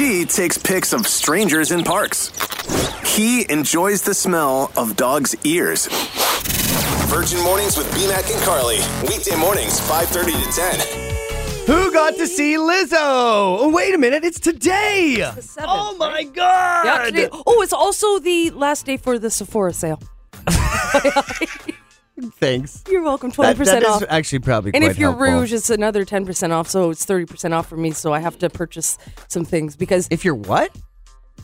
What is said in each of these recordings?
She takes pics of strangers in parks. He enjoys the smell of dogs' ears. Virgin Mornings with B-Mac and Carly. Weekday mornings, 5:30 to 10. Who got to see Lizzo? Oh, wait a minute. It's today. It's the 7th, oh, my right? God. Yeah, today. Oh, it's also the last day for the Sephora sale. Thanks. You're welcome. 20% that off. That is actually probably quite helpful. And if you're Rouge, it's another 10% off, so it's 30% off for me, so I have to purchase some things because... If you're what?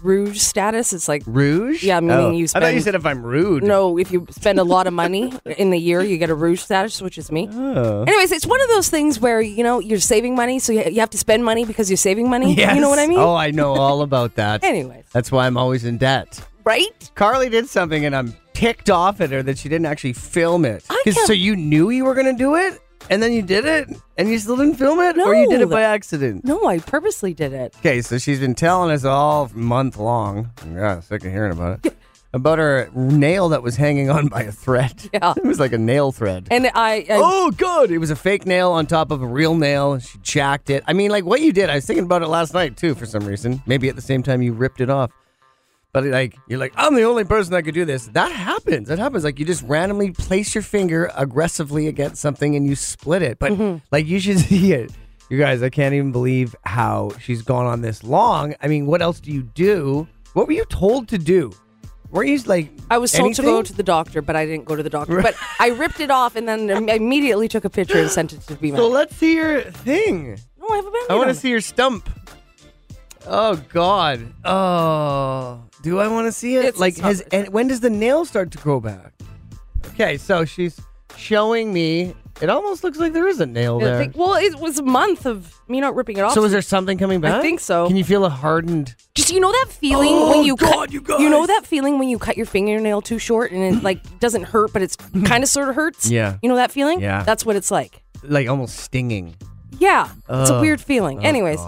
Rouge status. It's like... Rouge? Yeah, meaning you spend... I thought you said if I'm rude. No, if you spend a lot of money in the year, you get a Rouge status, which is me. Oh. Anyways, it's one of those things where, you know, you're saving money, so you have to spend money because you're saving money. Yes. You know what I mean? Oh, I know all about that. Anyways. That's why I'm always in debt. Right? Carly did something, and I'm... picked off at her that she didn't actually film it. So you knew you were going to do it, and then you did it, and you still didn't film it? No. Or you did it by accident? No, I purposely did it. Okay, so she's been telling us all month long, yeah, sick of hearing about it, about her nail that was hanging on by a thread. Yeah. It was like a nail thread. And oh, good! It was a fake nail on top of a real nail. She jacked it. I mean, like, what you did, I was thinking about it last night, too, for some reason. Maybe at the same time you ripped it off. But like you're like, I'm the only person that could do this. That happens. That happens. Like you just randomly place your finger aggressively against something and you split it. But like you should see it. You guys, I can't even believe how she's gone on this long. I mean, what else do you do? What were you told to do? Were you like I was told anything? To go to the doctor, but I didn't go to the doctor. But I ripped it off and then immediately took a picture and sent it to B-Mac. So let's see your thing. No, I have a bandage. I want to see your stump. Oh, God. Oh. Do I want to see it? It's like, and when does the nail start to grow back? Okay, so she's showing me. It almost looks like there is a nail there. Well, it was a month of me not ripping it off. So is there something coming back? I think so. Can you feel a hardened? Just you know that feeling when you cut. You know that feeling when you cut your fingernail too short and it like doesn't hurt, but it's kind of sort of hurts. Yeah. You know that feeling? Yeah. That's what it's like. Like almost stinging. Yeah, it's a weird feeling. Anyways,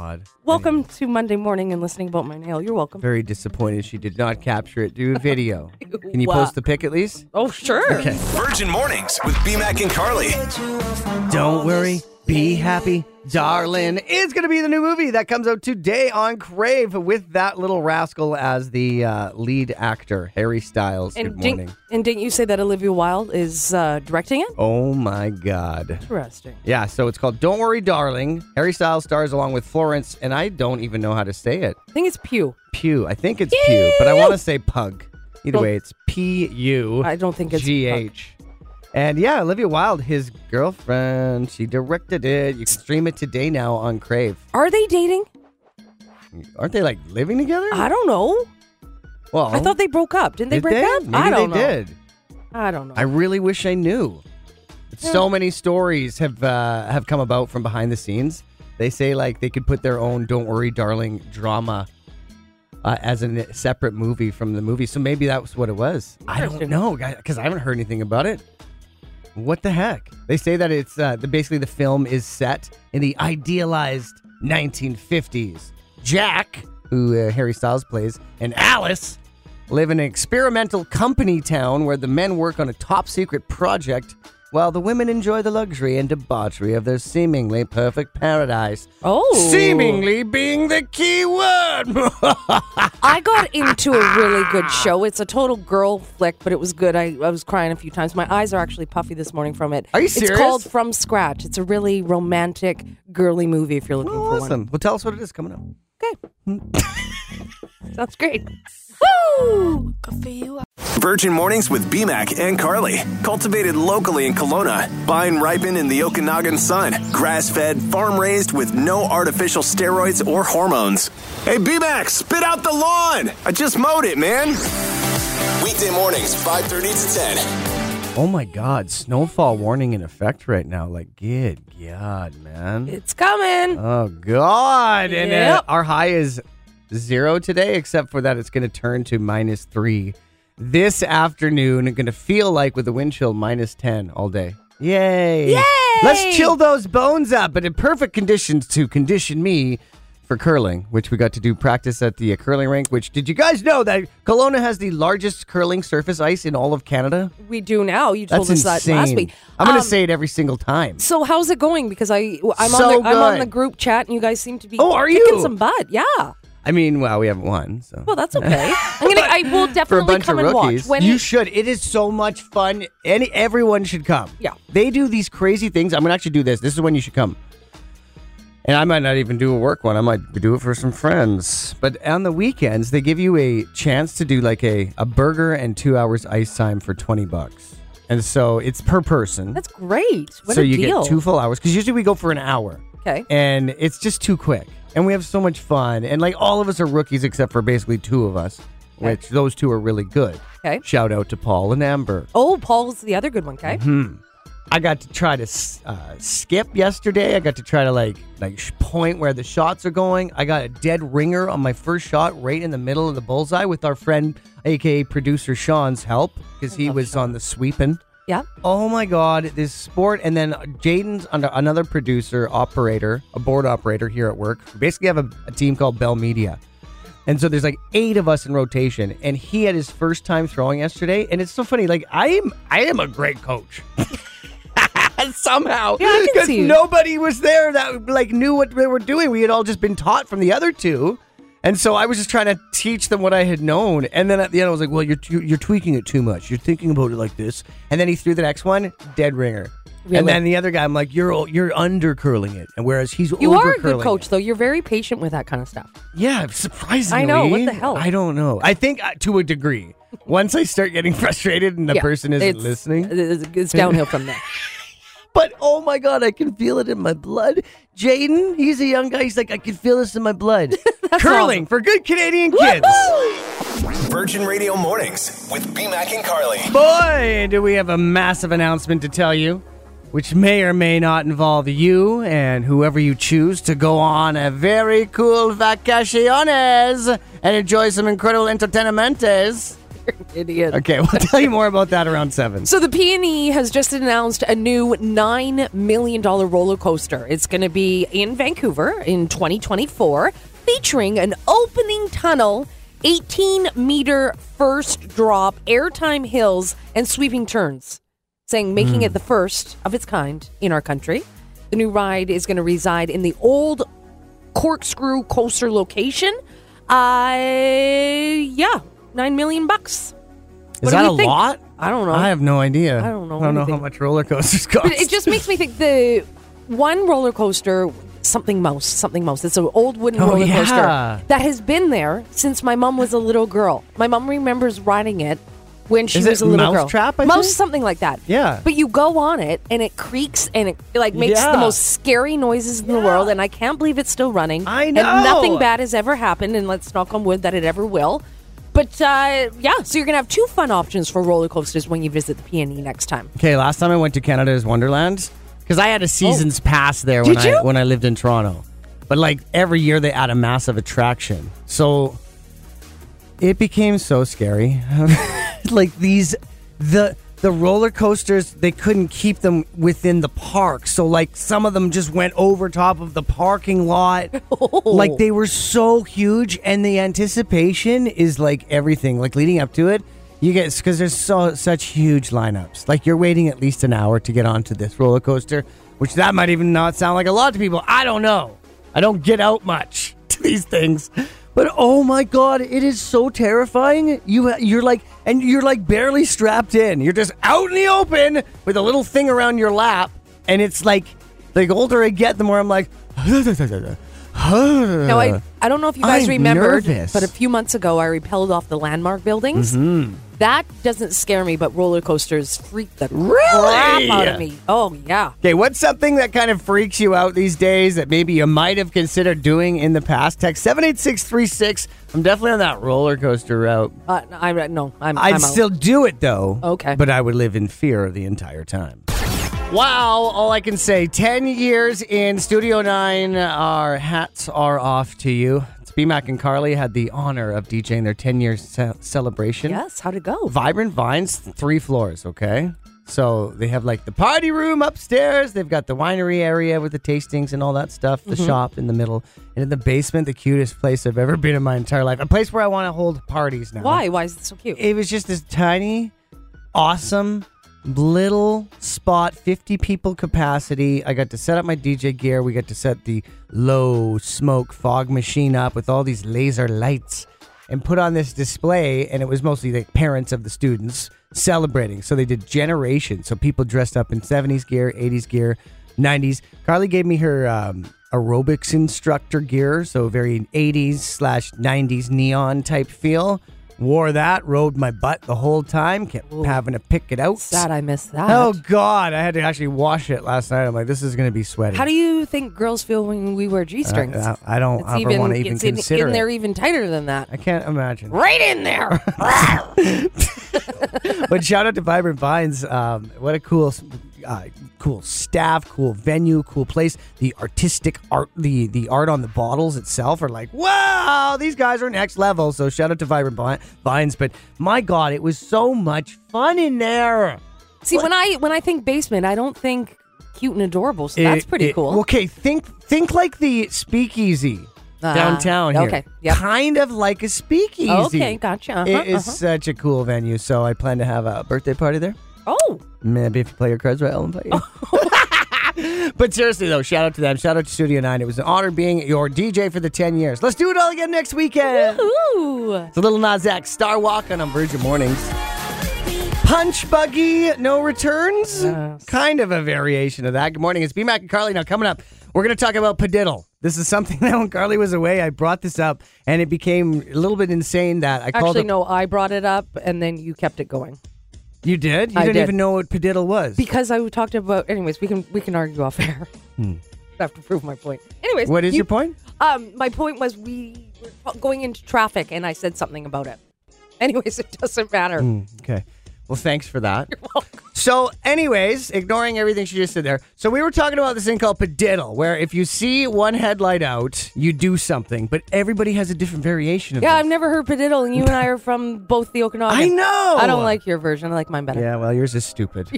welcome to Monday morning and listening about my nail. You're welcome. Very disappointed she did not capture it. Do a video. Can you post the pic at least? Oh, sure. Okay. Virgin Mornings with B-Mac and Carly. Don't worry, be happy, darling. It's going to be the new movie that comes out today on Crave with that little rascal as the lead actor, Harry Styles. And didn't you say that Olivia Wilde is directing it? Oh, my God. Interesting. Yeah, so it's called Don't Worry Darling. Harry Styles stars along with Florence, and I don't even know how to say it. I think it's Pugh. Pugh, but I want to say Pug. Either way, it's P-U. I don't think it's G-H. Pug. And yeah, Olivia Wilde, his girlfriend, she directed it. You can stream it today now on Crave. Are they dating? Aren't they like living together? I don't know. Well, I thought they broke up. Did they break up? Maybe I don't know. They did. I don't know. I really wish I knew. Yeah. So many stories have come about from behind the scenes. They say like they could put their own "Don't Worry, Darling" drama as a separate movie from the movie. So maybe that was what it was. I don't know, guys, because I haven't heard anything about it. What the heck? They say that it's basically the film is set in the idealized 1950s. Jack, who Harry Styles plays, and Alice live in an experimental company town where the men work on a top-secret project while the women enjoy the luxury and debauchery of their seemingly perfect paradise. Oh. Seemingly being the key word. I got into a really good show. It's a total girl flick, but it was good. I was crying a few times. My eyes are actually puffy this morning from it. Are you serious? It's called From Scratch. It's a really romantic, girly movie if you're looking for one. Awesome. Well, tell us what it is coming up. Okay. Sounds great. Woo! Good for you. Virgin Mornings with B-Mac and Carly. Cultivated locally in Kelowna. Vine ripened in the Okanagan sun. Grass-fed, farm-raised with no artificial steroids or hormones. Hey, B-Mac, spit out the lawn! I just mowed it, man! Weekday mornings, 5:30 to 10. Oh, my God. Snowfall warning in effect right now. Like, good God, man. It's coming. Oh, God. Yep. And our high is 0 today, except for that it's going to turn to -3. This afternoon, I'm going to feel like with the wind chill, -10 all day. Yay! Yay! Let's chill those bones up, but in perfect conditions to condition me for curling, which we got to do practice at the curling rink, which did you guys know that Kelowna has the largest curling surface ice in all of Canada? We do now. You told us that last week. I'm going to say it every single time. So how's it going? Because I'm on the group chat and you guys seem to be kicking some butt. Yeah. I mean, well, we haven't won, so. Well, that's okay. I will definitely come and watch. You should. It is so much fun. Everyone should come. Yeah. They do these crazy things. I'm going to actually do this. This is when you should come. And I might not even do a work one. I might do it for some friends. But on the weekends, they give you a chance to do like a burger and 2 hours ice time for $20. And so it's per person. That's great. What a deal. Get 2 full hours. Because usually we go for an hour. Okay. And it's just too quick. And we have so much fun. And like all of us are rookies except for basically 2 of us. Okay. Which those 2 are really good. Okay. Shout out to Paul and Amber. Oh, Paul's the other good one, okay? Mm-hmm. I got to try to skip yesterday. I got to try to like point where the shots are going. I got a dead ringer on my first shot right in the middle of the bullseye with our friend, a.k.a. producer Sean's help, because he was on the sweeping. Yeah. Oh, my God. This sport. And then Jaden's another board operator here at work. We basically have a team called Bell Media. And so there's like 8 of us in rotation. And he had his first time throwing yesterday. And it's so funny. Like, I am a great coach. Somehow, because nobody was there that like knew what they were doing. We had all just been taught from the other 2, and so I was just trying to teach them what I had known. And then at the end, I was like, "Well, you're tweaking it too much. You're thinking about it like this." And then he threw the next one, dead ringer. Really? And then the other guy, I'm like, "You're under curling it," and whereas he's over curling. You are a good coach, though. You're very patient with that kind of stuff. Yeah, surprisingly. I know. What the hell? I don't know. I think to a degree. Once I start getting frustrated and the person isn't listening, it's downhill from there. But, oh, my God, I can feel it in my blood. Jaden, he's a young guy. He's like, I can feel this in my blood. Curling for good Canadian kids. Woo-hoo! Virgin Radio Mornings with B-Mac and Carly. Boy, do we have a massive announcement to tell you, which may or may not involve you and whoever you choose to go on a very cool vacaciones and enjoy some incredible entertainmentes. Idiot. Okay, we'll tell you more about that around 7. So the PNE has just announced a new $9 million roller coaster. It's going to be in Vancouver in 2024, featuring an opening tunnel, 18-meter first drop, airtime hills, and sweeping turns, making it the first of its kind in our country. The new ride is going to reside in the old Corkscrew Coaster location. $9 million bucks. Is that a lot? I don't know. I have no idea. I don't know how much roller coasters cost. But it just makes me think the one roller coaster, something mouse. It's an old wooden roller coaster that has been there since my mom was a little girl. My mom remembers riding it when she was a little girl. Mouse, something like that. Yeah. But you go on it and it creaks and it makes the most scary noises in the world. And I can't believe it's still running. I know. And nothing bad has ever happened. And let's knock on wood that it ever will. But, so you're going to have 2 fun options for roller coasters when you visit the PNE next time. Okay, last time I went to Canada's Wonderland, because I had a season's pass there when I lived in Toronto. But, every year they add a massive attraction. So, it became so scary. The roller coasters, they couldn't keep them within the park. So, some of them just went over top of the parking lot. Oh. They were so huge. And the anticipation is, everything. Leading up to it, you get... Because there's such huge lineups. You're waiting at least an hour to get onto this roller coaster, which that might even not sound like a lot to people. I don't know. I don't get out much to these things. But, oh, my God, it is so terrifying. You're barely strapped in. You're just out in the open with a little thing around your lap. And it's the older I get, the more I'm like... Now, I don't know if you guys remembered, but a few months ago, I rappelled off the Landmark buildings. Mm-hmm. That doesn't scare me, but roller coasters freak the crap out of me. Oh, yeah. Okay, what's something that kind of freaks you out these days that maybe you might have considered doing in the past? Text 78636. I'm definitely on that roller coaster route. I'd still do it, though. Okay. But I would live in fear the entire time. Wow, all I can say, 10 years in Studio 9, our hats are off to you. It's B-Mac and Carly had the honor of DJing their 10-year celebration. Yes, how'd it go? Vibrant Vines, 3 floors, okay? So they have the party room upstairs, they've got the winery area with the tastings and all that stuff, the shop in the middle, and in the basement, the cutest place I've ever been in my entire life. A place where I want to hold parties now. Why? Why is it so cute? It was just this tiny, awesome little spot, 50 people capacity. I got to set up my DJ gear. We got to set the low smoke fog machine up with all these laser lights and put on this display, and it was mostly the parents of the students celebrating. So they did generations. So people dressed up in 70s gear, 80s gear, 90s. Carly gave me her aerobics instructor gear, so very 80s/90s neon type feel. Wore that, rode my butt the whole time, kept having to pick it out. Sad I missed that. Oh, God. I had to actually wash it last night. I'm like, this is going to be sweaty. How do you think girls feel when we wear G-strings? I don't ever want to even consider it. It's in there even tighter than that. I can't imagine. Right in there. But shout out to Vibrant Vines. What a cool staff, cool venue, cool place. The artistic art, the art on the bottles itself are like, wow, these guys are next level. So shout out to Vibrant Vines. But my God, it was so much fun in there. See, what? when I think basement, I don't think cute and adorable. So that's pretty cool. Okay, think like the speakeasy downtown here. Okay, yep. Kind of like a speakeasy. Okay, gotcha. It is such a cool venue. So I plan to have a birthday party there. Oh. Maybe if you play your cards right, I'll invite you. Oh. But seriously, though, shout out to them. Shout out to Studio 9. It was an honor being your DJ for the 10 years. Let's do it all again next weekend. Ooh. It's a Little Nas X Star Walk on Virgin Mornings. Punch Buggy, no returns. Yes. Kind of a variation of that. Good morning. It's B-Mac and Carly. Now, coming up, we're going to talk about Padiddle. This is something that when Carly was away, I brought this up, and it became a little bit insane that I called it. Actually, no, I brought it up, and then you kept it going. You did? I didn't even know what Padiddle was. Because I talked about... Anyways, we can argue off air. I have to prove my point. Anyways... What is your point? My point was we were going into traffic and I said something about it. Anyways, it doesn't matter. Okay. Well, thanks for that. You're welcome. So, anyways, ignoring everything she just said there. So we were talking about this thing called Padiddle, where if you see one headlight out, you do something. But everybody has a different variation of this. I've never heard Padiddle, and you and I are from both the Okanagan. I know! I don't like your version. I like mine better. Yeah, well, yours is stupid.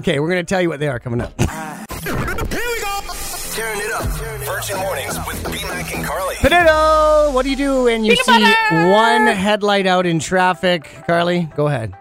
Okay, we're going to tell you what they are coming up. Here we go! Tearing it up. Virgin Mornings with B-Mac and Carly. Padiddle! What do you do when you see one headlight out in traffic? Carly, go ahead.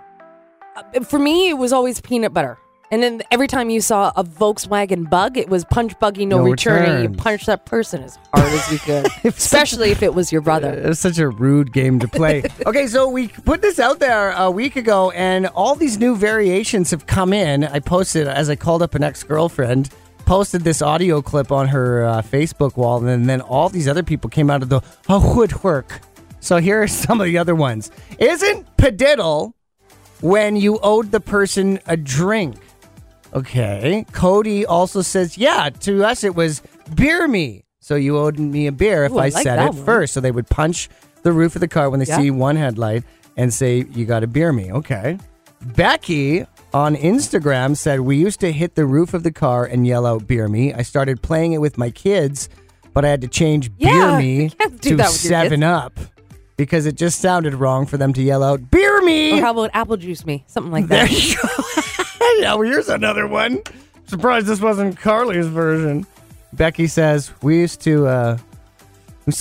For me, it was always peanut butter. And then every time you saw a Volkswagen bug, it was punch buggy, no return. You punched that person as hard as you could, especially if it was your brother. It was such a rude game to play. Okay, so we put this out there a week ago, and all these new variations have come in. I posted, as I called up an ex-girlfriend, posted this audio clip on her Facebook wall, and then all these other people came out of the woodwork. So here are some of the other ones. Isn't Padiddle... when you owed the person a drink. Okay. Cody also says, yeah, to us it was beer me. So you owed me a beer if I said it first. So they would punch the roof of the car when they see one headlight and say, you got to beer me. Okay. Becky on Instagram said, we used to hit the roof of the car and yell out beer me. I started playing it with my kids, but I had to change beer me to 7-Up. Because it just sounded wrong for them to yell out, beer me! Or how about apple juice me? Something like that. There you go. Yeah, well, here's another one. Surprised this wasn't Carly's version. Becky says, we used to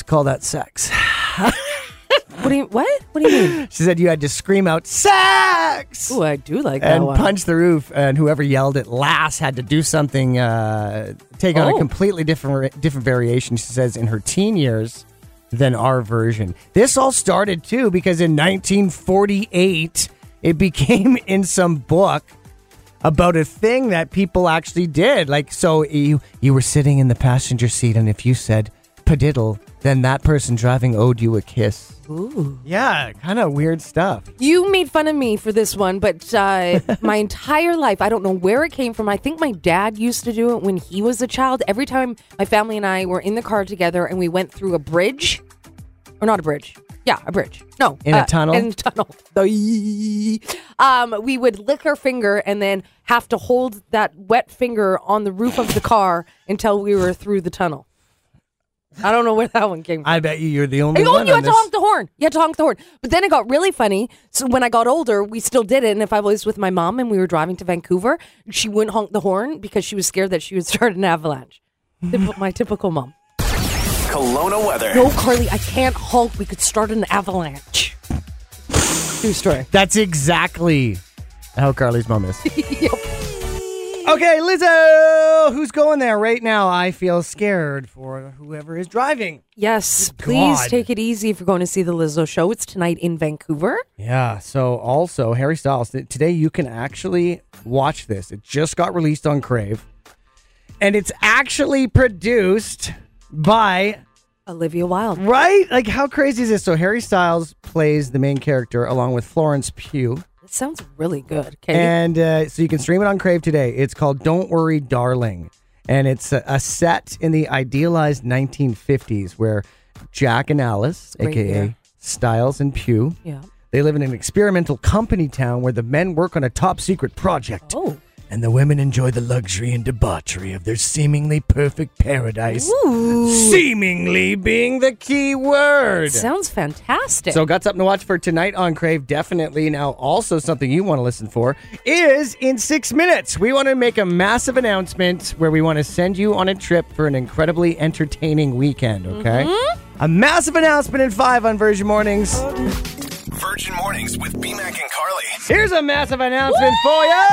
call that sex. What do you mean? She said you had to scream out, sex! Ooh, I do like that one. And punch the roof, and whoever yelled it last had to do something, take on a completely different variation, she says, in her teen years. Than our version. This all started too because in 1948 it became in some book about a thing that people actually did. Like, so you were sitting in the passenger seat, and if you said padiddle, then that person driving owed you a kiss. Ooh, yeah, kind of weird stuff. You made fun of me for this one, but my entire life, I don't know where it came from. I think my dad used to do it when he was a child. Every time my family and I were in the car together and we went through a bridge, or not a bridge. Yeah, a bridge. No. In a tunnel. We would lick our finger and then have to hold that wet finger on the roof of the car until we were through the tunnel. I don't know where that one came from. I bet you're the only one. You had to honk the horn. But then it got really funny. So when I got older, we still did it. And if I was with my mom and we were driving to Vancouver, she wouldn't honk the horn because she was scared that she would start an avalanche. My typical mom. Kelowna weather. No, Carly, I can't honk. We could start an avalanche. True story. That's exactly how Carly's mom is. Yep. Okay, Lizzo, who's going there right now? I feel scared for whoever is driving. Yes, please take it easy if you're going to see the Lizzo show. It's tonight in Vancouver. Yeah, so also, Harry Styles, today you can actually watch this. It just got released on Crave. And it's actually produced by... Olivia Wilde. Right? Like, how crazy is this? So Harry Styles plays the main character along with Florence Pugh. It sounds really good. Okay. And so you can stream it on Crave today. It's called Don't Worry Darling. And it's a set in the idealized 1950s where Jack and Alice, a.k.a. Styles and Pugh, they live in an experimental company town where the men work on a top secret project. Oh. And the women enjoy the luxury and debauchery of their seemingly perfect paradise. Ooh. Seemingly being the key word. That sounds fantastic. So got something to watch for tonight on Crave, definitely. Now, also something you want to listen for is in 6 minutes. We want to make a massive announcement where we want to send you on a trip for an incredibly entertaining weekend, okay? Mm-hmm. A massive announcement in 5 on Virgin Mornings. Virgin Mornings with B-Mac and Carly. Here's a massive announcement for you.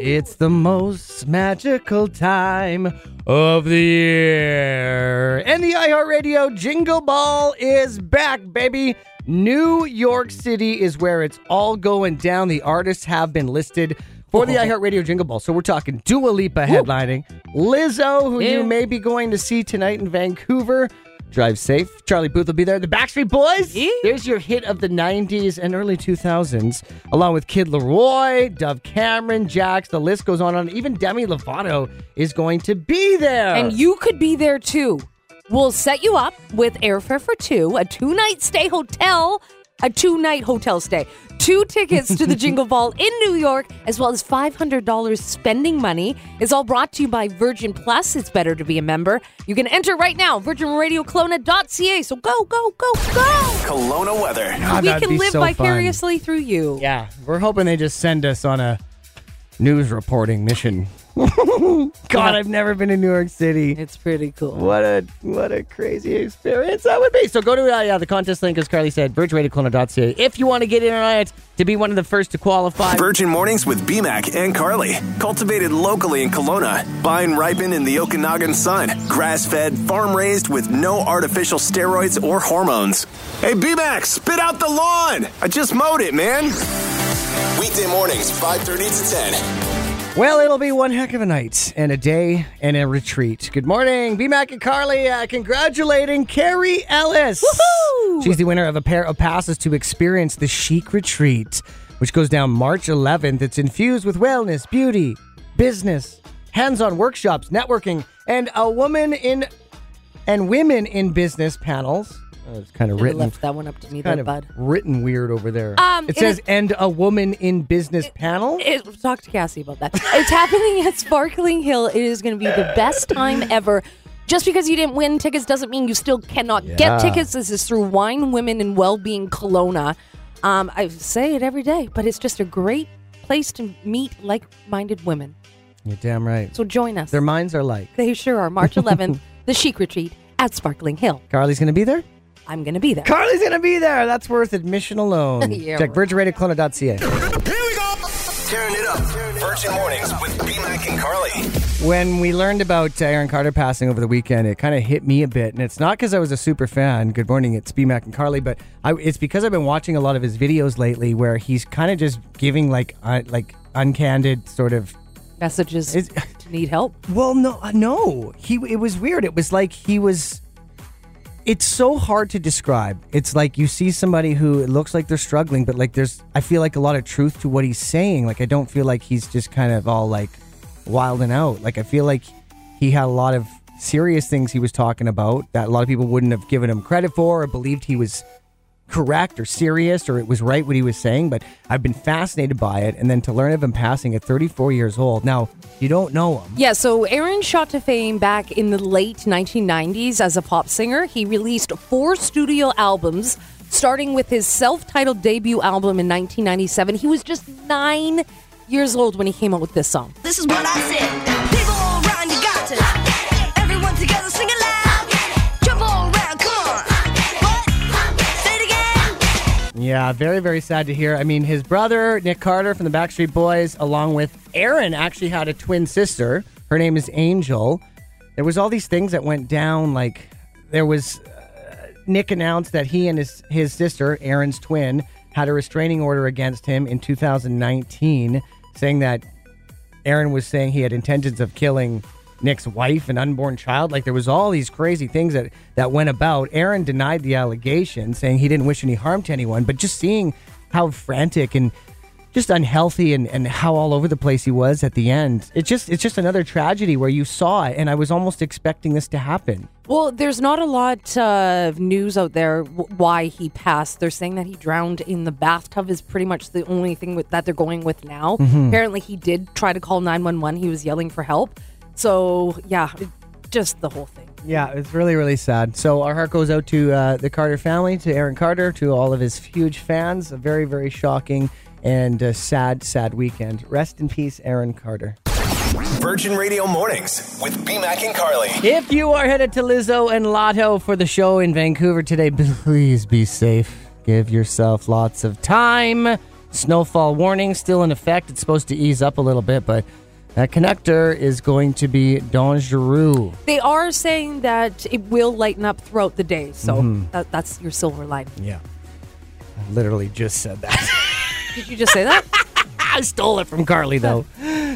It's the most magical time of the year. And the iHeartRadio Jingle Ball is back, baby. New York City is where it's all going down. The artists have been listed for the iHeartRadio Jingle Ball. So we're talking Dua Lipa headlining. Lizzo, who you may be going to see tonight in Vancouver. Drive safe. Charlie Puth will be there. The Backstreet Boys. Yeah. There's your hit of the 90s and early 2000s, along with Kid Laroi, Dove Cameron, Jax. The list goes on and on. Even Demi Lovato is going to be there. And you could be there, too. We'll set you up with airfare for two, a two-night stay hotel, a two-night hotel stay, 2 tickets to the Jingle Ball in New York, as well as $500 spending money. It's all brought to you by Virgin Plus. It's better to be a member. You can enter right now, virginradiokelowna.ca. So go, go, go, go. Kelowna weather. God, we can live vicariously through you. Yeah, we're hoping they just send us on a news reporting mission. God, I've never been to New York City. It's pretty cool. What a crazy experience that would be. So go to the contest link, as Carly said, virginradiokelowna.ca if you want to get in on it to be one of the first to qualify. Virgin Mornings with B-Mac and Carly. Cultivated locally in Kelowna. Vine ripened in the Okanagan sun. Grass-fed, farm-raised with no artificial steroids or hormones. Hey, B-Mac, spit out the lawn! I just mowed it, man. Weekday mornings, 5:30 to 10. Well, it'll be one heck of a night and a day and a retreat. Good morning, B-Mac and Carly. Congratulating Carrie Ellis. Woohoo! She's the winner of a pair of passes to experience the Chic Retreat, which goes down March 11th. It's infused with wellness, beauty, business, hands-on workshops, networking, and a women in business panels. Oh, it's kind of written. Left that one up to me, there, bud. Written weird over there. It says, "And a woman in business panel." Talk to Cassie about that. It's happening at Sparkling Hill. It is going to be the best time ever. Just because you didn't win tickets doesn't mean you still cannot get tickets. This is through Wine, Women, and Wellbeing Kelowna. I say it every day, but it's just a great place to meet like-minded women. You're damn right. So join us. Their minds are like. They sure are. March 11th, the Chic Retreat at Sparkling Hill. Carly's going to be there? I'm going to be there. Carly's going to be there. That's worth admission alone. Check virginradiokelowna.ca. Here we go. Tearing it up. Virgin Mornings with B-Mac and Carly. When we learned about Aaron Carter passing over the weekend, it kind of hit me a bit. And it's not because I was a super fan. Good morning, it's B-Mac and Carly. But it's because I've been watching a lot of his videos lately where he's kind of just giving like uncandid sort of messages to need help. Well, no. It was weird. It was like he was... It's so hard to describe. It's like you see somebody who it looks like they're struggling, but like I feel like a lot of truth to what he's saying. Like I don't feel like he's just kind of all like wilding out. Like I feel like he had a lot of serious things he was talking about that a lot of people wouldn't have given him credit for or believed he was correct or serious or it was right what he was saying. But I've been fascinated by it. And then to learn of him passing at 34 years old. Now, you don't know him. Yeah, so Aaron shot to fame back in the late 1990s as a pop singer. He released 4 studio albums, starting with his self-titled debut album in 1997. He was just 9 years old when he came out with this song. This is what I said. People all around, you got to. Everyone together sing it loud. Jump all around, come on. What? Say it again. Yeah, very, very sad to hear. I mean, his brother, Nick Carter from the Backstreet Boys, along with Aaron, actually had a twin sister. Her name is Angel. There was all these things that went down. Like, there was... Nick announced that he and his sister, Aaron's twin, had a restraining order against him in 2019, saying that Aaron was saying he had intentions of killing Nick's wife and unborn child. Like, there was all these crazy things that went about. Aaron denied the allegation, saying he didn't wish any harm to anyone, but just seeing how frantic and just unhealthy and how all over the place he was at the end. It's just another tragedy where you saw it, and I was almost expecting this to happen. Well, there's not a lot of news out there why he passed. They're saying that he drowned in the bathtub is pretty much the only thing that they're going with now. Mm-hmm. Apparently, he did try to call 911. He was yelling for help. So, yeah, just the whole thing. Yeah, it's really, really sad. So our heart goes out to the Carter family, to Aaron Carter, to all of his huge fans. A very, very shocking and a sad, sad weekend. Rest in peace, Aaron Carter. Virgin Radio Mornings with B-Mac and Carly. If you are headed to Lizzo and Lotto for the show in Vancouver today, please be safe. Give yourself lots of time. Snowfall warning still in effect. It's supposed to ease up a little bit, but that connector is going to be dangereux. They are saying that it will lighten up throughout the day, so that's your silver lining. Yeah. I literally just said that. Did you just say that? I stole it from Carly, though.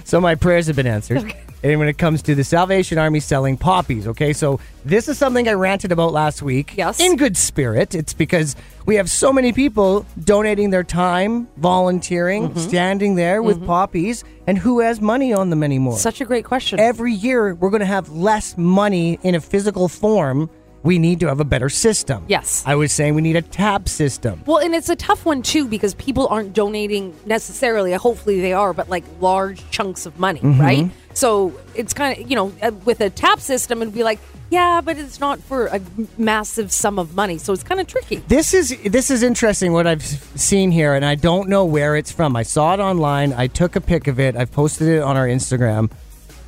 So my prayers have been answered. Okay. And when it comes to the Salvation Army selling poppies, okay? So this is something I ranted about last week. Yes. In good spirit. It's because we have so many people donating their time, volunteering, standing there with poppies. And who has money on them anymore? Such a great question. Every year, we're going to have less money in a physical form. We need to have a better system. Yes. I was saying we need a tab system. Well, and it's a tough one, too, because people aren't donating necessarily. Hopefully they are, but like large chunks of money, right? So it's kind of, you know, with a tab system, it'd be like, yeah, but it's not for a massive sum of money. So it's kind of tricky. This is interesting what I've seen here, and I don't know where it's from. I saw it online. I took a pic of it. I've posted it on our Instagram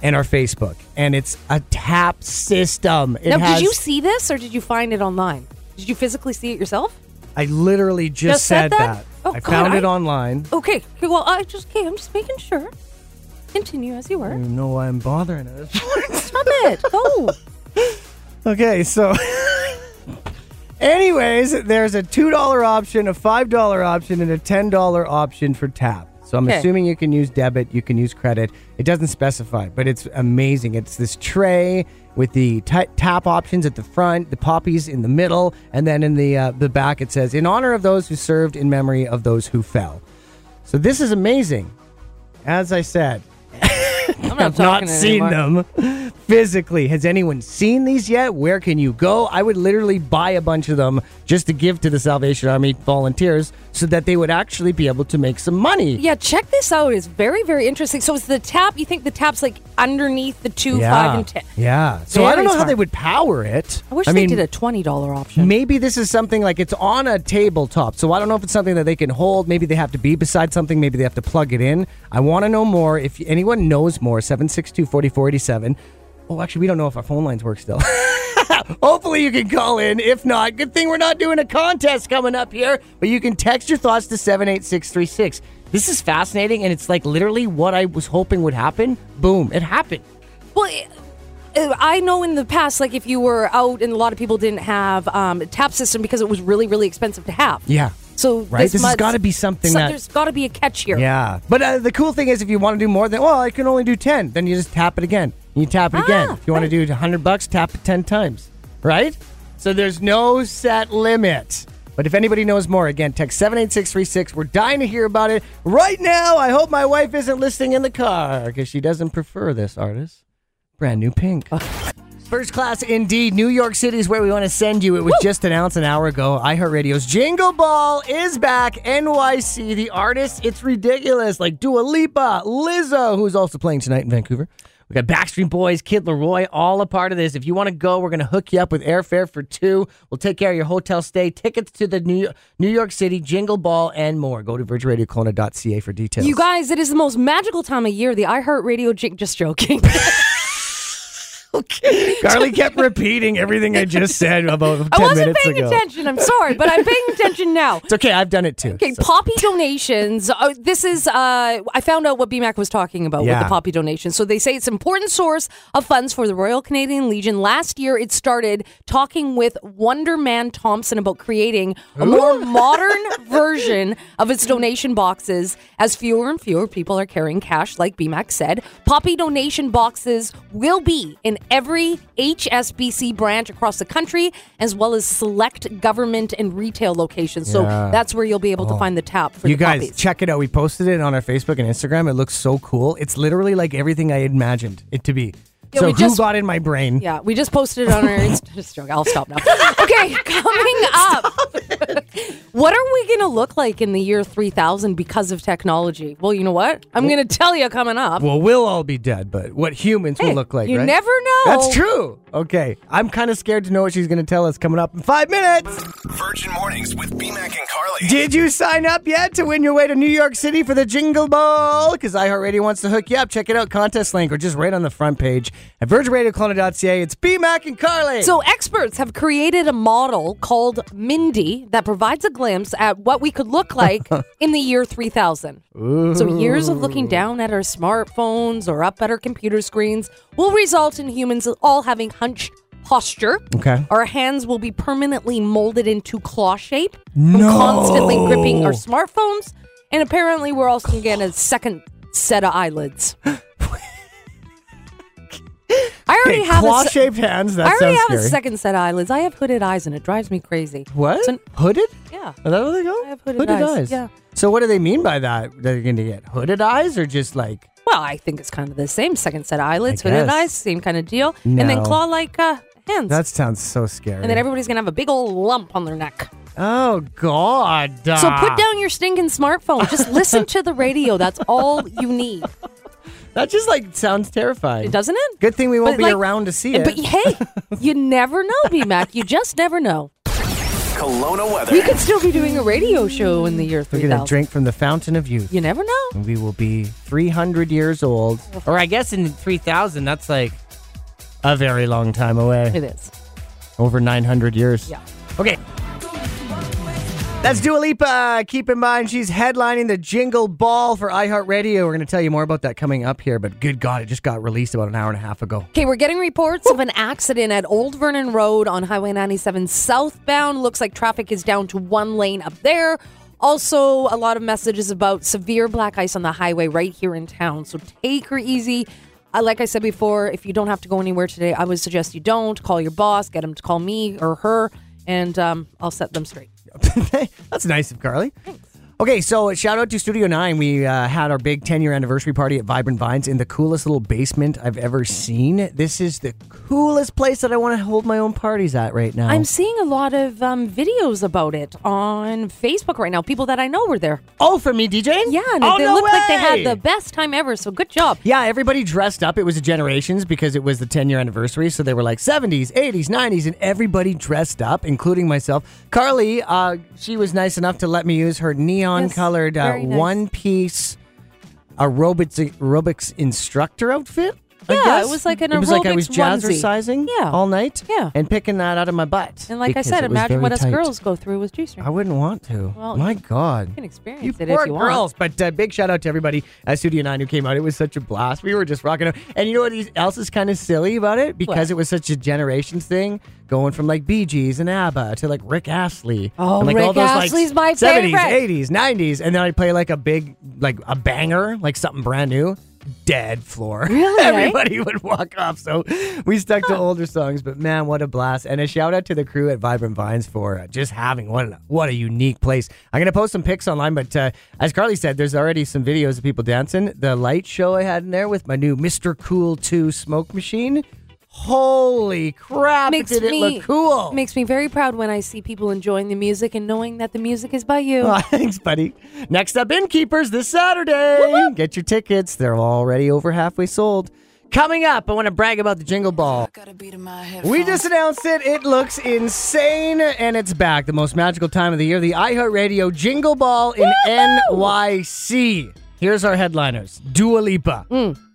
and our Facebook, and it's a tap system. Did you see this, or did you find it online? Did you physically see it yourself? I literally just said that. Oh, I found it online. Okay, well, I'm just making sure. Continue as you were. I don't even know why I'm bothering us. Stop it. Go. Okay, so... Anyways, there's a $2 option, a $5 option, and a $10 option for tap. So I'm assuming you can use debit, you can use credit. It doesn't specify, but it's amazing. It's this tray with the tap options at the front, the poppies in the middle, and then in the back it says, in honor of those who served, in memory of those who fell. So this is amazing. As I said, I've not seen them physically. Has anyone seen these yet? Where can you go? I would literally buy a bunch of them just to give to the Salvation Army volunteers so that they would actually be able to make some money. Yeah, check this out. It's very, very interesting. So it's the tap. You think the tap's like underneath the 2, 5, and 10. Yeah. So I don't know how they would power it. I wish they did a $20 option. Maybe this is something like it's on a tabletop. So I don't know if it's something that they can hold. Maybe they have to be beside something. Maybe they have to plug it in. I want to know more. If anyone knows more, 762-4487. Oh, actually, we don't know if our phone lines work still. Hopefully you can call in. If not, good thing we're not doing a contest coming up here. But you can text your thoughts to 78636. This is fascinating, and it's like literally what I was hoping would happen. Boom, it happened. Well, I know in the past, like if you were out and a lot of people didn't have a tap system because it was really, really expensive to have. Yeah. So right? This has got to be something that... There's got to be a catch here. Yeah. But the cool thing is if you want to do more than, I can only do 10. Then you just tap it again. You tap it again. If you want to do $100, tap it 10 times. Right? So there's no set limit. But if anybody knows more, again, text 78636. We're dying to hear about it. Right now, I hope my wife isn't listening in the car because she doesn't prefer this artist. Brand new Pink. First class indeed. New York City is where we want to send you. It was just announced an hour ago. iHeartRadio's Jingle Ball is back. NYC, the artist, it's ridiculous. Like Dua Lipa, Lizzo, who's also playing tonight in Vancouver. We got Backstreet Boys, Kid Laroi, all a part of this. If you want to go, we're going to hook you up with airfare for 2. We'll take care of your hotel stay, tickets to the New York City Jingle Ball, and more. Go to virginradiokelowna.ca for details. You guys, it is the most magical time of year. The iHeartRadio Just joking. joke. Carly kept repeating everything I just said about 10 minutes ago. I wasn't paying attention. I'm sorry, but I'm paying attention now. It's okay. I've done it too. Okay, so. Poppy donations. This is, I found out what B-Mac was talking about with the Poppy donations. So they say it's an important source of funds for the Royal Canadian Legion. Last year, it started talking with Wonder Man Thompson about creating a more modern version of its donation boxes as fewer and fewer people are carrying cash, like B-Mac said. Poppy donation boxes will be in every HSBC branch across the country, as well as select government and retail locations. So that's where you'll be able to find the tap for the poppies. You guys, check it out. We posted it on our Facebook and Instagram. It looks so cool. It's literally like everything I imagined it to be. Yeah, so who got in my brain? Yeah, we just posted it on our Instagram. Just joking. I'll stop now. Okay, coming up. What are we going to look like in the year 3000 because of technology? Well, you know what? I'm going to tell you coming up. Well, we'll all be dead, but what humans will look like, right? You never know. That's true. Okay, I'm kind of scared to know what she's going to tell us coming up in 5 minutes. Virgin Mornings with B-Mac and Carly. Did you sign up yet to win your way to New York City for the Jingle Ball? Because iHeartRadio wants to hook you up. Check it out, contest link, or just right on the front page at virginradio.ca. It's B-Mac and Carly. So experts have created a model called Mindy that provides a glimpse at what we could look like in the year 3000. Ooh. So years of looking down at our smartphones or up at our computer screens will result in humans all having hunched posture. Okay. Our hands will be permanently molded into claw shape from constantly gripping our smartphones. And apparently we're also going to get a second set of eyelids. I already have claw-shaped hands. That sounds scary. I already have a second set of eyelids. I have hooded eyes, and it drives me crazy. What? Hooded? Yeah. Is that what they go? I have hooded eyes. Yeah. So what do they mean by that? That you're going to get hooded eyes, or just like? Well, I think it's kind of the same. Second set of eyelids, hooded eyes, same kind of deal, and then claw-like hands. That sounds so scary. And then everybody's going to have a big old lump on their neck. Oh, God. So put down your stinking smartphone. Just listen to the radio. That's all you need. That just, like, sounds terrifying. Doesn't it? Good thing we won't be around to see it. But, hey, you never know, B-Mac. You just never know. Kelowna weather. We could still be doing a radio show in the year 3000. We're going to drink from the fountain of youth. You never know. And we will be 300 years old. Or I guess in 3000, that's, like, a very long time away. It is. Over 900 years. Yeah. Okay. That's Dua Lipa. Keep in mind, she's headlining the Jingle Ball for iHeartRadio. We're going to tell you more about that coming up here, but good God, it just got released about an hour and a half ago. Okay, we're getting reports of an accident at Old Vernon Road on Highway 97 southbound. Looks like traffic is down to one lane up there. Also, a lot of messages about severe black ice on the highway right here in town, so take her easy. Like I said before, if you don't have to go anywhere today, I would suggest you don't. Call your boss, get him to call me or her, and I'll set them straight. That's nice of Carly. Thanks. Okay, so shout out to Studio 9. We had our big 10-year anniversary party at Vibrant Vines in the coolest little basement I've ever seen. This is the coolest place that I want to hold my own parties at right now. I'm seeing a lot of videos about it on Facebook right now. People that I know were there. Oh, for me DJing? Yeah, and they looked like they had the best time ever, so good job. Yeah, everybody dressed up. It was a Generations because it was the 10-year anniversary, so they were like 70s, 80s, 90s, and everybody dressed up, including myself. Carly, she was nice enough to let me use her neon colored nice. One-piece aerobics instructor outfit, I guess. It was like an aerobics onesie. It was like I was jazzercising all night and picking that out of my butt. And like I said, imagine what us girls go through with G-string. I wouldn't want to. Well, my God. You can experience it if you want. Girls. But big shout out to everybody at Studio 9 who came out. It was such a blast. We were just rocking out. And you know what else is kind of silly about it? Because it was such a Generations thing. Going from like Bee Gees and ABBA to like Rick Astley. Oh, and like Rick all those Astley's my 70s, favorite. 80s, 90s. And then I'd play like a banger, like something brand new. Dead floor. Really? Everybody would walk off. So we stuck to older songs, but man, what a blast. And a shout out to the crew at Vibrant Vines for just having what a unique place. I'm going to post some pics online, but as Carly said, there's already some videos of people dancing. The light show I had in there with my new Mr. Cool 2 smoke machine. Holy crap, did it look cool. Makes me very proud when I see people enjoying the music and knowing that the music is by you. Oh, thanks, buddy. Next up, Innkeepers this Saturday. Woo-hoo! Get your tickets. They're already over halfway sold. Coming up, I want to brag about the Jingle Ball. We just announced it. It looks insane, and it's back. The most magical time of the year, the iHeartRadio Jingle Ball in Woo-hoo! NYC. Here's our headliners. Dua Lipa.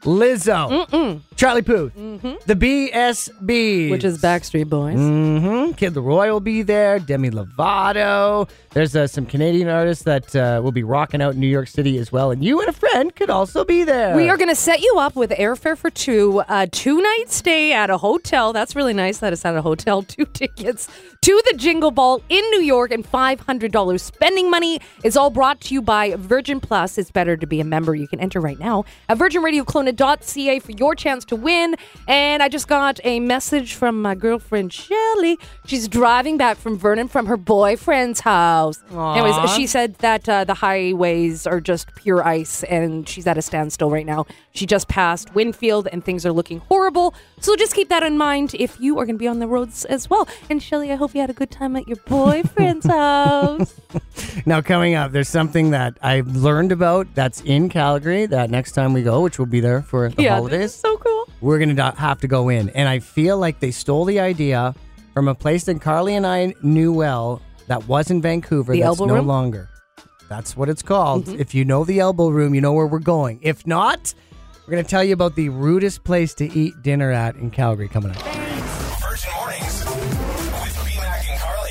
Lizzo. Mm-mm. Charlie Puth. Mm-hmm. The BSB, which is Backstreet Boys. Mm-hmm. Kid Laroi will be there. Demi Lovato. There's some Canadian artists that will be rocking out in New York City as well. And you and a friend could also be there. We are going to set you up with airfare for two. A two-night stay at a hotel. That's really nice that it's at a hotel. 2 tickets to the Jingle Ball in New York and $500 spending money. It's all brought to you by Virgin Plus. It's better to be a member. You can enter right now at virginradiokelowna.ca for your chance to win. And I just got a message from my girlfriend Shelly. She's driving back from Vernon from her boyfriend's house. Aww. Anyways, she said that the highways are just pure ice and she's at a standstill right now. She just passed Winfield and things are looking horrible. So just keep that in mind if you are going to be on the roads as well. And Shelly, I hope you had a good time at your boyfriend's house. Now coming up, there's something that I've learned about that's in Calgary that next time we go, which will be there for the holidays. This is so cool. We're going to have to go in. And I feel like they stole the idea from a place that Carly and I knew well that was in Vancouver. The Elbow Room? No longer. That's what it's called. Mm-hmm. If you know the Elbow Room, you know where we're going. If not, we're going to tell you about the rudest place to eat dinner at in Calgary coming up. Virgin Mornings with B-Mac and Carly.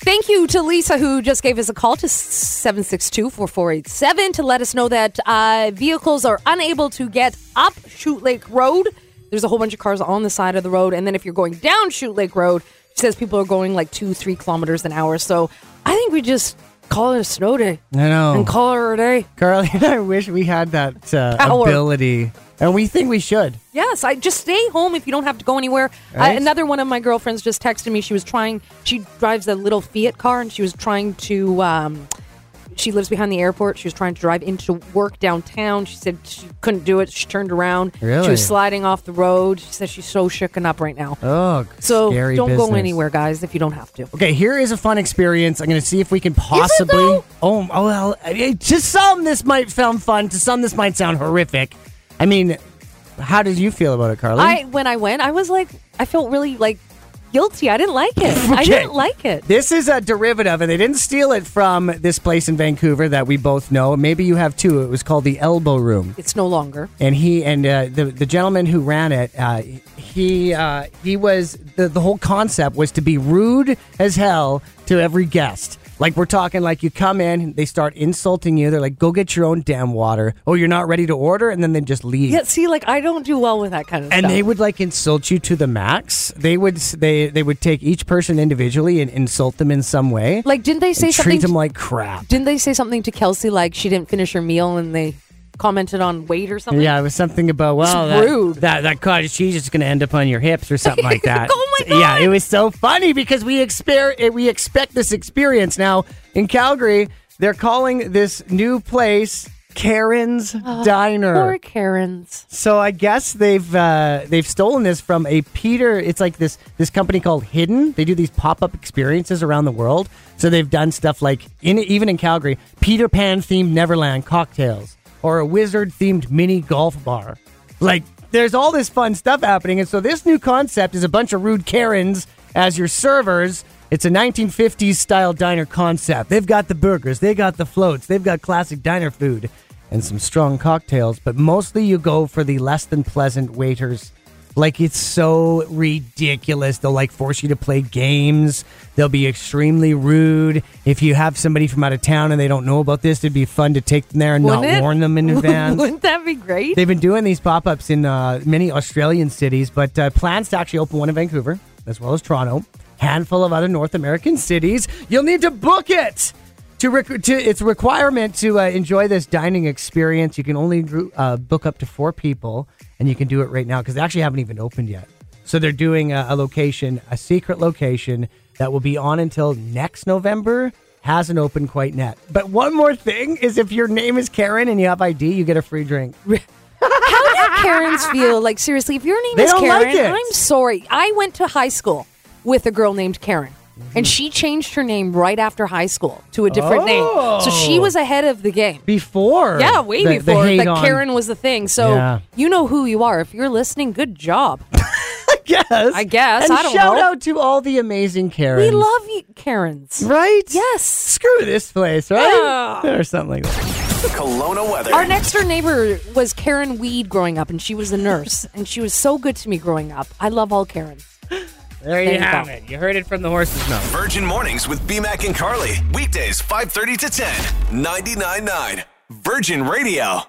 Thank you to Lisa, who just gave us a call to 762-4487 to let us know that vehicles are unable to get up Chute Lake Road. There's a whole bunch of cars on the side of the road. And then if you're going down Chute Lake Road, she says people are going like 2-3 kilometers an hour. So I think we just call it a snow day. I know. And call it a day. Carly and I wish we had that ability. And we think we should. Yes, I just stay home if you don't have to go anywhere. Right? Another one of my girlfriends just texted me. She drives a little Fiat car and she was trying to, she lives behind the airport. She was trying to drive into work downtown. She said she couldn't do it. She turned around. Really? She was sliding off the road. She says she's so shooken up right now. Oh, so scary don't business. Go anywhere, guys, if you don't have to. Okay, here is a fun experience. I'm going to see if we can possibly. Well, to some, this might sound fun. To some, this might sound horrific. I mean, how did you feel about it, Carly? When I went, I was like, I felt really like guilty. I didn't like it. Okay. I didn't like it. This is a derivative, and they didn't steal it from this place in Vancouver that we both know. Maybe you have too. It was called the Elbow Room. It's no longer. And the gentleman who ran it, he was the whole concept was to be rude as hell to every guest. Like, we're talking, like, you come in, they start insulting you. They're like, go get your own damn water. Oh, you're not ready to order? And then they just leave. Yeah, see, like, I don't do well with that kind of stuff. And they would, like, insult you to the max. They would take each person individually and insult them in some way. Like, didn't they say something? Treat them like crap. Didn't they say something to Kelsey, like, she didn't finish her meal and they commented on weight or something? Yeah, it was something about, well, rude. That cottage cheese is going to end up on your hips or something like that. Oh my God. Yeah, it was so funny because we expect this experience. Now, in Calgary, they're calling this new place Karen's Diner. Poor Karen's. So I guess they've stolen this from a it's like this company called Hidden. They do these pop-up experiences around the world. So they've done stuff like, even in Calgary, Peter Pan themed Neverland cocktails. Or a wizard-themed mini golf bar. Like, there's all this fun stuff happening. And so this new concept is a bunch of rude Karens as your servers. It's a 1950s-style diner concept. They've got the burgers. They got the floats. They've got classic diner food and some strong cocktails. But mostly you go for the less-than-pleasant waiters. Like, it's so ridiculous. They'll, like, force you to play games. They'll be extremely rude. If you have somebody from out of town and they don't know about this, it'd be fun to take them there and warn them in advance. Wouldn't that be great? They've been doing these pop-ups in many Australian cities, but plans to actually open one in Vancouver, as well as Toronto, handful of other North American cities. You'll need to book it! It's a requirement to enjoy this dining experience. You can only book up to 4 people, and you can do it right now because they actually haven't even opened yet. So they're doing a secret location that will be on until next November. Hasn't opened quite yet. But one more thing is if your name is Karen and you have ID, you get a free drink. How do Karens feel? Like, seriously, if your name is Karen, I'm sorry. I went to high school with a girl named Karen. And she changed her name right after high school to a different name. So she was ahead of the game. Before. Yeah, way before. Like Karen was the thing. So you know who you are. If you're listening, good job. I guess. And I don't know. And shout out to all the amazing Karens. We love Karens. Right? Yes. Screw this place, right? Or something like that. The Kelowna weather. Our next door neighbor was Karen Weed growing up, and she was a nurse, and she was so good to me growing up. I love all Karens. There you have it. You heard it from the horse's mouth. Virgin Mornings with B-Mac and Carly. Weekdays, 5:30 to 10. 99.9 Virgin Radio.